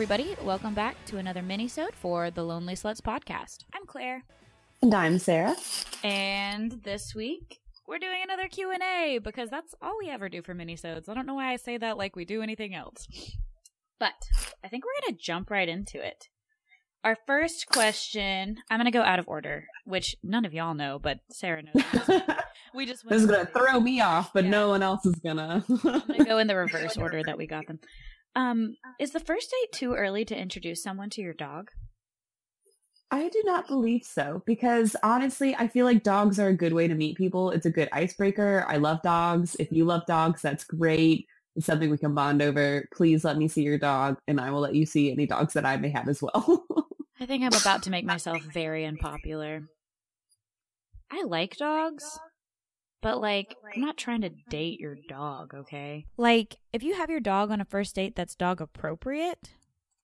everybody. Welcome back to another minisode for the Lonely Sluts Podcast. I'm Claire. And I'm Sarah. And this week, we're doing another Q&A because that's all we ever do for minisodes. I don't know why I say that like we do anything else. But I think we're going to jump right into it. Our first question, I'm going to go out of order, which none of y'all know, but Sarah knows. We just went this is going to throw me off, but no one else is going to. I'm going to go in the reverse order that we got them. Is the first date too early to introduce someone to your dog? I do not believe so, because honestly, I feel like dogs are a good way to meet people. It's a good icebreaker. I love dogs. If you love dogs, that's great. It's something we can bond over. Please let me see your dog, and I will let you see any dogs that I may have as well. I think I'm about to make myself very unpopular. I like dogs, but, like, I'm not trying to date your dog, okay? Like, if you have your dog on a first date that's dog appropriate,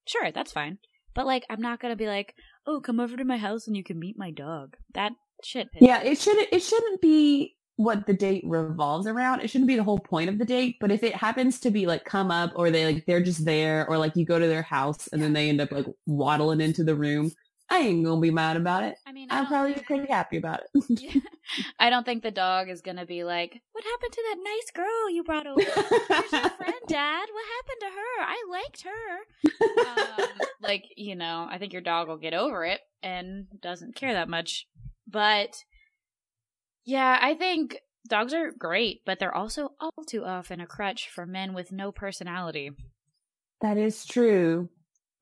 sure, that's fine. But, like, I'm not going to be like, oh, come over to my house and you can meet my dog. That shit pisses me. Yeah, it shouldn't be what the date revolves around. It shouldn't be the whole point of the date, but if it happens to be like come up or they like they're just there or like you go to their house and then they end up like waddling into the room, I ain't gonna be mad about it. I mean, I'll probably be pretty happy about it. Yeah. I don't think the dog is gonna be like, what happened to that nice girl you brought over? Who's your friend, Dad? What happened to her? I liked her. Like, you know, I think your dog will get over it and doesn't care that much. But yeah, I think dogs are great, but they're also all too often a crutch for men with no personality. That is true.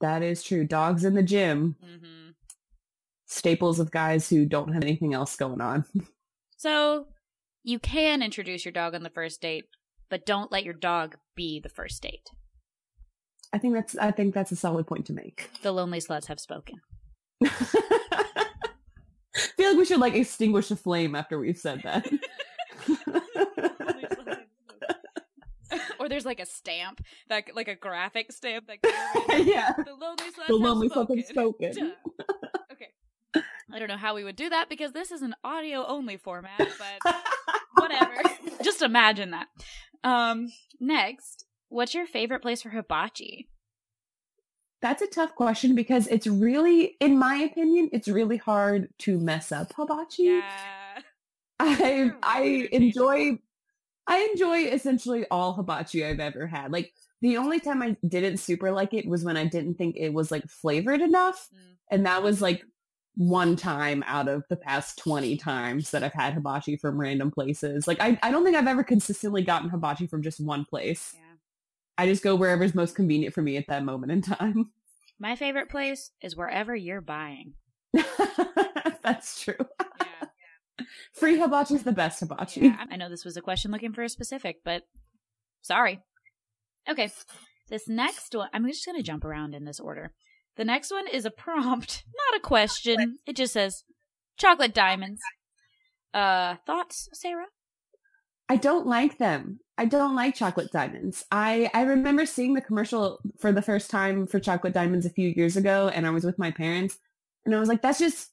That is true. Dogs in the gym. Mm-hmm. Staples of guys who don't have anything else going on. So you can introduce your dog on the first date, but don't let your dog be the first date. I think that's a solid point to make. The Lonely Sluts have spoken. I feel like we should like extinguish the flame after we've said that. Or there's like a stamp, like a graphic stamp that goes the Lonely Sluts spoken. Okay. I don't know how we would do that because this is an audio only format, but whatever. Just imagine that. Next, what's your favorite place for hibachi? That's a tough question because it's really, in my opinion, it's really hard to mess up hibachi. Yeah. I enjoy essentially all hibachi I've ever had. Like the only time I didn't super like it was when I didn't think it was like flavored enough. Mm. And that was like one time out of the past 20 times that I've had hibachi from random places. Like I don't think I've ever consistently gotten hibachi from just one place. Yeah. I just go wherever's most convenient for me at that moment in time. My favorite place is wherever you're buying. That's true. Yeah. Free hibachi is the best hibachi. Yeah, I know this was a question looking for a specific, but sorry. Okay, this next one, I'm just going to jump around in this order. The next one is a prompt, not a question. It just says, chocolate diamonds. Thoughts, Sarah? I don't like them. I don't like chocolate diamonds. I remember seeing the commercial for the first time for chocolate diamonds a few years ago, and I was with my parents, and I was like, that's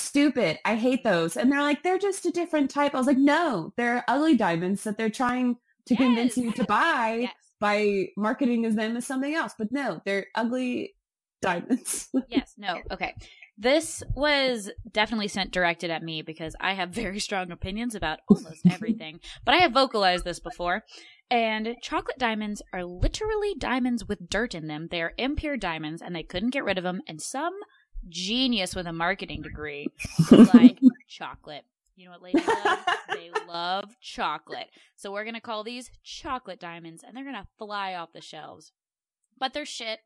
stupid. I hate those. And they're like, they're just a different type. I was like, no, they're ugly diamonds that they're trying to convince you to buy by marketing as them as something else. But no, they're ugly diamonds. Yes, no, okay. This was definitely directed at me because I have very strong opinions about almost everything, but I have vocalized this before. And chocolate diamonds are literally diamonds with dirt in them. They are impure diamonds, and they couldn't get rid of them. And some genius with a marketing degree was like, chocolate. You know what ladies love? They love chocolate. So we're going to call these chocolate diamonds, and they're going to fly off the shelves. But they're shit.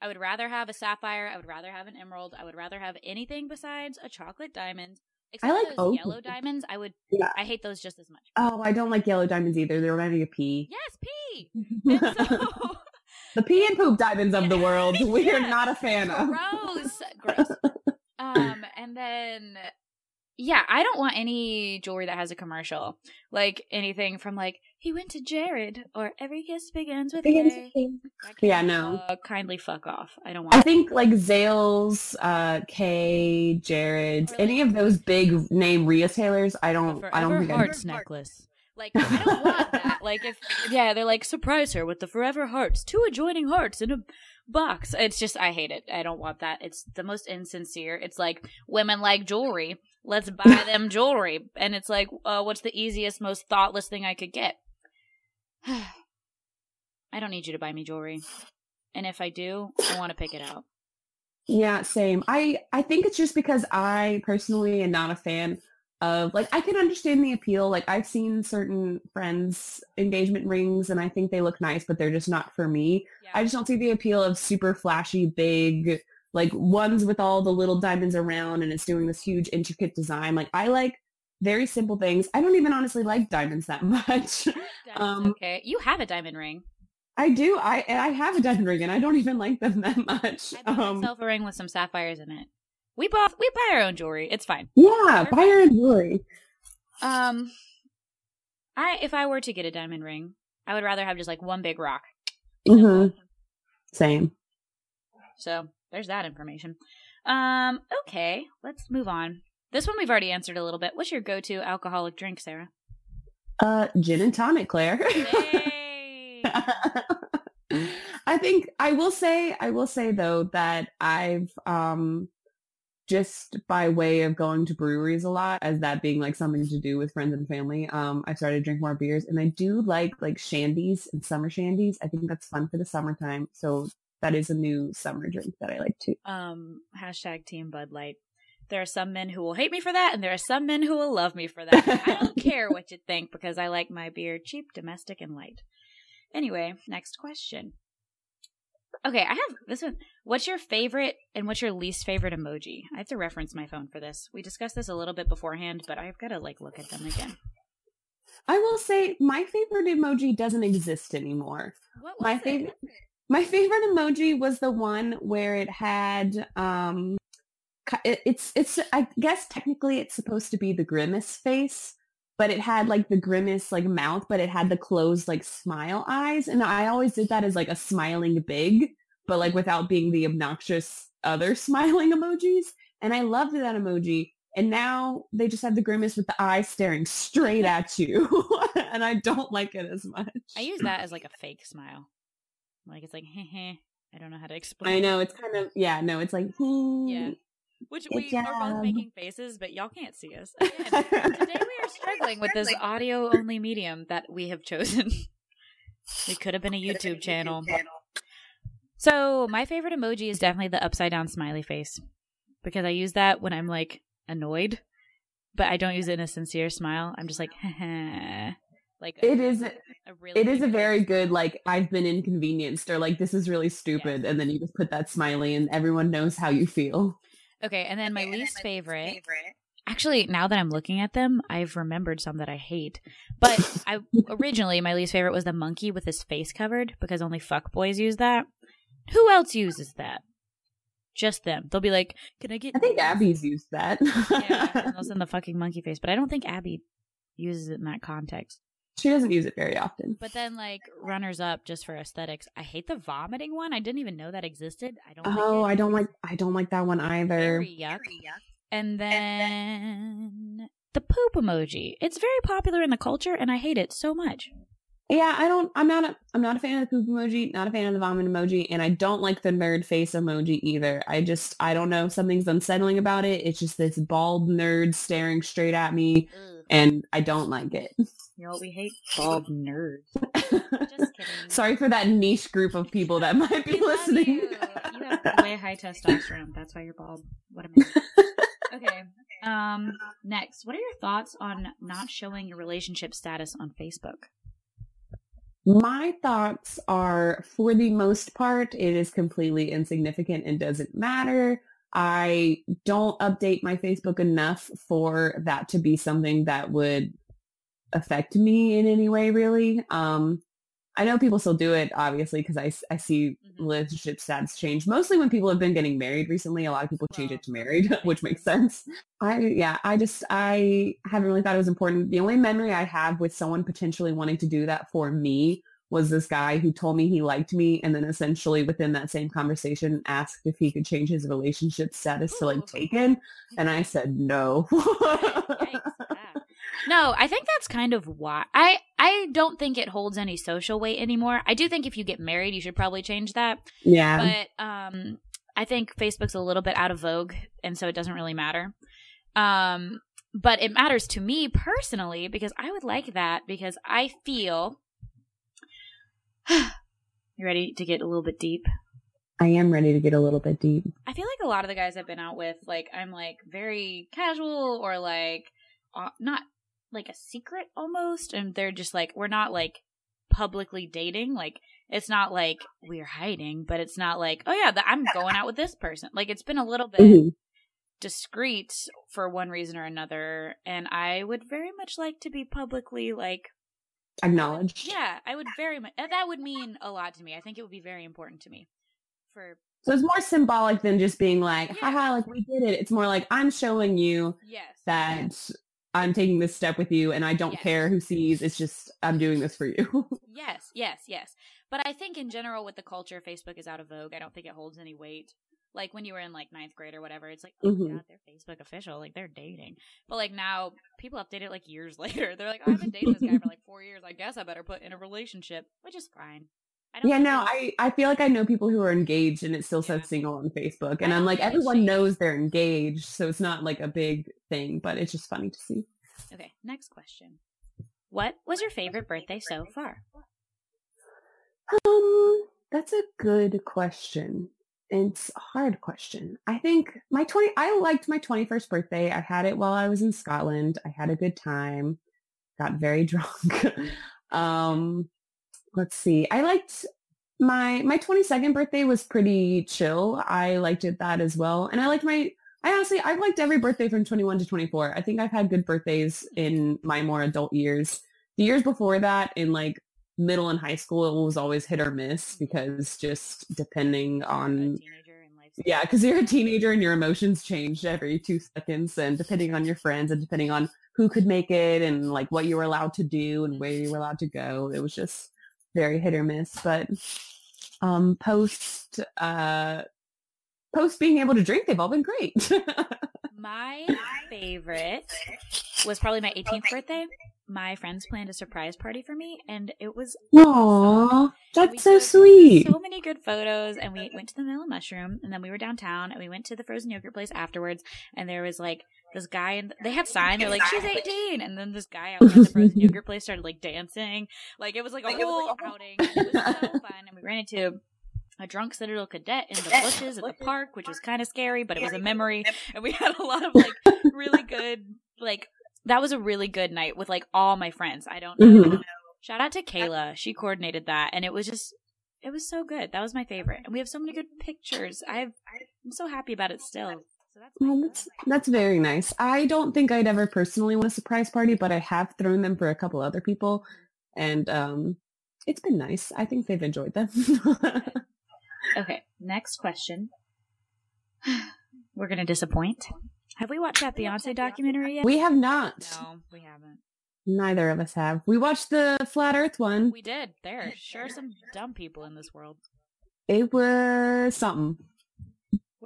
I would rather have a sapphire. I would rather have an emerald. I would rather have anything besides a chocolate diamond. Except I like those yellow diamonds. I hate those just as much. Oh, I don't like yellow diamonds either. They remind me of pee. Yes, pee. The pee and poop diamonds of the world. We are not a fan of. Gross. And then, yeah, I don't want any jewelry that has a commercial. Like anything from like, he went to Jared, or every kiss begins with A. Yeah, no. Kindly fuck off. I don't want I think like Zales, K, Jared's, any of those big name retailers, I don't think. Hearts necklace. Like, I don't want that. Like, if, yeah, they're like, surprise her with the forever hearts, 2 adjoining hearts in a box. It's just, I hate it. I don't want that. It's the most insincere. It's like, women like jewelry. Let's buy them jewelry. And it's like, what's the easiest, most thoughtless thing I could get? I don't need you to buy me jewelry. And if I do, I want to pick it out. Yeah, same. I think it's just because I personally am not a fan of, like, I can understand the appeal. Like, I've seen certain friends' engagement rings, and I think they look nice, but they're just not for me. Yeah. I just don't see the appeal of super flashy, big, like, ones with all the little diamonds around, and it's doing this huge, intricate design. Like, I like very simple things. I don't even honestly like diamonds that much. Okay. You have a diamond ring. I do. I have a diamond ring, and I don't even like them that much. I bought myself a ring with some sapphires in it. We buy our own jewelry. It's fine. Yeah, buy our own jewelry. If I were to get a diamond ring, I would rather have just like one big rock. Mm-hmm. Same. So there's that information. Okay, let's move on. This one we've already answered a little bit. What's your go-to alcoholic drink, Sarah? Gin and tonic, Claire. Hey. I think I will say though that I've just by way of going to breweries a lot, as that being like something to do with friends and family, I started to drink more beers, and I do like shandies and summer shandies. I think that's fun for the summertime, so that is a new summer drink that I like too. Hashtag Team Bud Light. There are some men who will hate me for that, and there are some men who will love me for that. I don't care what you think, because I like my beer cheap, domestic, and light. Anyway, next question. Okay, I have this one. What's your favorite and what's your least favorite emoji? I have to reference my phone for this. We discussed this a little bit beforehand, but I've got to like look at them again. I will say my favorite emoji doesn't exist anymore. What was it? My favorite emoji was the one where it had it's I guess technically it's supposed to be the grimace face. But it had like the grimace like mouth, but it had the closed like smile eyes. And I always did that as like a smiling big, but like without being the obnoxious other smiling emojis. And I loved that emoji. And now they just have the grimace with the eyes staring straight at you. And I don't like it as much. I use that as like a fake smile. Like it's like, heh. I don't know how to explain. I know it's kind of, yeah, no, it's like, yeah. Which we are both making faces, but y'all can't see us. Again, today we are struggling with this audio-only medium that we have chosen. It could have been a YouTube channel. So my favorite emoji is definitely the upside-down smiley face, because I use that when I'm, like, annoyed, but I don't use it in a sincere smile. I'm just like, ha-ha. Like it is a very good, like, I've been inconvenienced, or, like, this is really stupid, yeah. And then you just put that smiley, and everyone knows how you feel. Okay, and then my least favorite. Actually, now that I'm looking at them, I've remembered some that I hate. But originally, my least favorite was the monkey with his face covered, because only fuckboys use that. Who else uses that? Just them. They'll be like, "Can I get?" I think Abby's used that. Yeah, and they'll send the fucking monkey face. But I don't think Abby uses it in that context. She doesn't use it very often. But then, like, runners up just for aesthetics. I hate the vomiting one. I didn't even know that existed. I don't like that one either. Very yuck. And then the poop emoji. It's very popular in the culture, and I hate it so much. Yeah, I'm not a fan of the poop emoji. Not a fan of the vomit emoji, and I don't like the nerd face emoji either. I don't know. Something's unsettling about it. It's just this bald nerd staring straight at me. Ugh. And I don't like it. Y'all, we hate bald nerds. Just kidding. Sorry for that niche group of people that might be listening. You have way high testosterone. That's why you're bald. What a man. Okay. Next, what are your thoughts on not showing your relationship status on Facebook? My thoughts are, for the most part, it is completely insignificant and doesn't matter. I don't update my Facebook enough for that to be something that would affect me in any way, really. I know people still do it, obviously, because I see relationship stats change. Mostly when people have been getting married recently, a lot of people change it to married, which makes sense. I haven't really thought it was important. The only memory I have with someone potentially wanting to do that for me was this guy who told me he liked me, and then essentially within that same conversation asked if he could change his relationship status to like taken, and I said no. No, I think that's kind of why. I don't think it holds any social weight anymore. I do think if you get married, you should probably change that. Yeah. But I think Facebook's a little bit out of vogue, and so it doesn't really matter. But it matters to me personally because I would like that because I feel – you ready to get a little bit deep? I am ready to get a little bit deep. I feel like a lot of the guys I've been out with, like, I'm, like, very casual or, like, not, like, a secret almost. And they're just, like, we're not, like, publicly dating. Like, it's not, like, we're hiding, but it's not, like, oh, yeah, I'm going out with this person. Like, it's been a little bit discreet for one reason or another. And I would very much like to be publicly, like, acknowledged. Yeah, I would very much. That would mean a lot to me. I think it would be very important to me. So it's more symbolic than just being like, haha, like we did it. It's more like I'm showing you that I'm taking this step with you and I don't care who sees. It's just I'm doing this for you. Yes. But I think in general with the culture, Facebook is out of vogue. I don't think it holds any weight. Like when you were in like 9th grade or whatever, it's like, oh my God, they're Facebook official. Like they're dating. But like now people update it like years later. They're like, oh, I've been dating this guy for like 4 years. I guess I better put in a relationship, which is fine. I feel like I know people who are engaged and it still says single on Facebook. And I'm like, everyone knows they're engaged. So it's not like a big thing, but it's just funny to see. Okay. Next question. What was your favorite birthday so far? That's a good question. It's a hard question. I think I liked my 21st birthday. I had it while I was in Scotland. I had a good time. Got very drunk. Let's see. I liked my 22nd birthday was pretty chill. I liked it that as well. And I liked I've liked every birthday from 21 to 24. I think I've had good birthdays in my more adult years. The years before that in like middle and high school, it was always hit or miss because just depending on because you're a teenager and your emotions changed every 2 seconds and depending on your friends and depending on who could make it and like what you were allowed to do and where you were allowed to go. It was just very hit or miss, but post being able to drink, they've all been great. My favorite was probably my 18th birthday. My friends planned a surprise party for me, and it was awesome. That's so sweet. So many good photos, and we went to the Mellow Mushroom, and then we were downtown, and we went to the frozen yogurt place afterwards, and there was like this guy, and they had signs. They're like, she's 18, and then this guy out at the frozen yogurt place started like dancing. Like it was like a whole outing. And it was so fun, and we ran into a drunk Citadel cadet in the bushes at the park, which was kind of scary, but it was a memory. And we had a lot of like really good like. That was a really good night with, like, all my friends. I don't know. Shout out to Kayla. She coordinated that. And it was just – it was so good. That was my favorite. And we have so many good pictures. I'm so happy about it still. So that's very nice. I don't think I'd ever personally want a surprise party, but I have thrown them for a couple other people. And it's been nice. I think they've enjoyed them. Okay. Next question. We're going to disappoint. Have we watched that Beyonce documentary yet? We have not. No, we haven't. Neither of us have. We watched the Flat Earth one. We did. There are sure some dumb people in this world. It was something.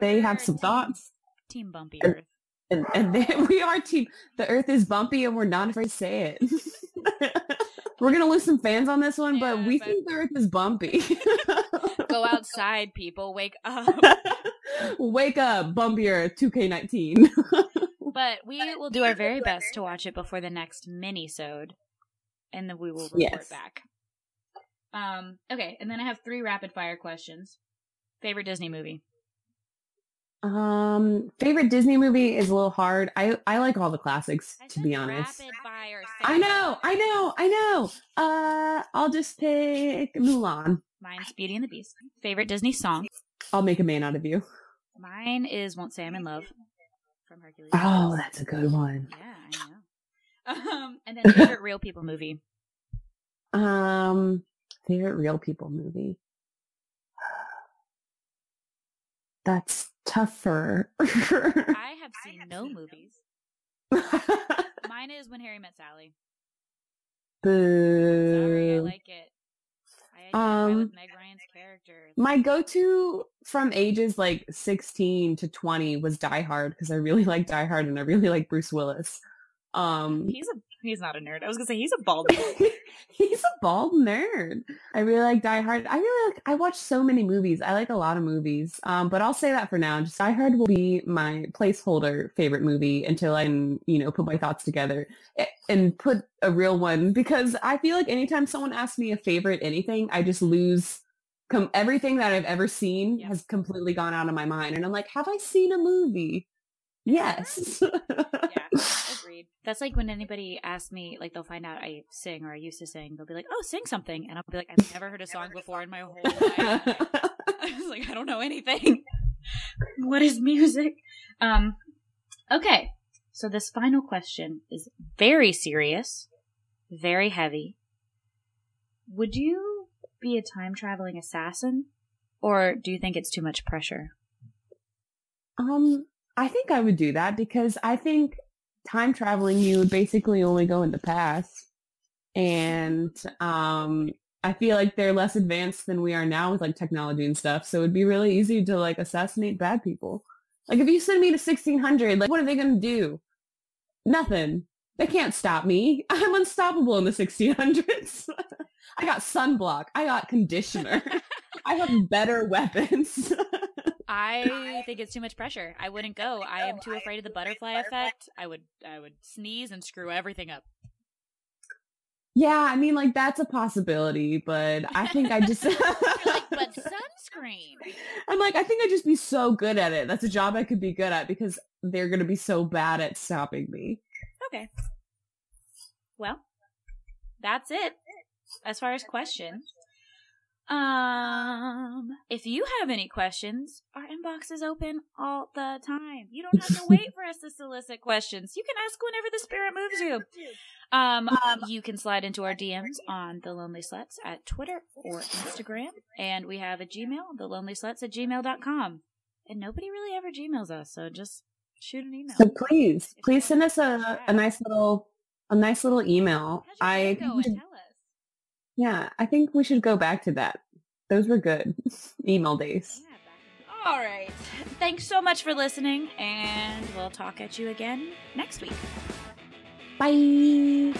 They have some thoughts. Team Bumpy Earth. And we are team. The Earth is bumpy and we're not afraid to say it. We're going to lose some fans on this one, but we think the Earth is bumpy. Go outside, people. Wake up. Wake up, bumpier 2K19. But we will do our very best to watch it before the next mini-sode, and then we will report back. Okay, and then I have 3 rapid-fire questions. Favorite Disney movie? Favorite Disney movie is a little hard. I like all the classics, to be honest. Rapid-fire. I know. I'll just pick Mulan. Mine's Beauty and the Beast. Favorite Disney song? I'll Make a Man Out of You. Mine is Won't Say I'm in Love from Hercules. Oh, that's a good one. Yeah, I know. And then favorite real people movie. Favorite real people movie. That's tougher. I have seen no movies. Mine is When Harry Met Sally. Boo. Sorry, I like it. With Meg Ryan's character. My go-to from ages like 16 to 20 was Die Hard because I really like Die Hard and I really like Bruce Willis. He's not a nerd. I was gonna say he's a bald nerd. He's a bald nerd. I really like Die Hard. I watch so many movies. I like a lot of movies. But I'll say that for now. Just Die Hard will be my placeholder favorite movie until I can, put my thoughts together and put a real one, because I feel like anytime someone asks me a favorite anything, I just lose everything that I've ever seen has completely gone out of my mind. And I'm like, have I seen a movie? Yes. Yeah, agreed. That's like when anybody asks me, like, they'll find out I sing or I used to sing. They'll be like, oh, sing something. And I'll be like, I've never heard a song before in my whole life. I was like, I don't know anything. What is music? Okay. So this final question is very serious, very heavy. Would you be a time-traveling assassin, or do you think it's too much pressure? I think I would do that, because I think time traveling, you would basically only go in the past. And I feel like they're less advanced than we are now with like technology and stuff. So it'd be really easy to like assassinate bad people. Like if you send me to 1600, like what are they going to do? Nothing. They can't stop me. I'm unstoppable in the 1600s. I got sunblock. I got conditioner. I have better weapons. I think it's too much pressure. I wouldn't go. I am too afraid of the butterfly effect. I would sneeze and screw everything up. Yeah, I mean, like, that's a possibility, but I think I just... You're like, but sunscreen. I'm like, I think I'd just be so good at it. That's a job I could be good at, because they're going to be so bad at stopping me. Okay. Well, that's it as far as questions. If you have any questions, our inbox is open all the time. You don't have to wait for us to solicit questions. You can ask whenever the spirit moves you. You can slide into our DMs on The Lonely Sluts at Twitter or Instagram. And we have a Gmail, thelonelysluts@gmail.com. And nobody really ever Gmails us, so just shoot an email. So please send us a nice little email. Yeah, I think we should go back to that. Those were good email days. Yeah, all right. Thanks so much for listening, and we'll talk at you again next week. Bye.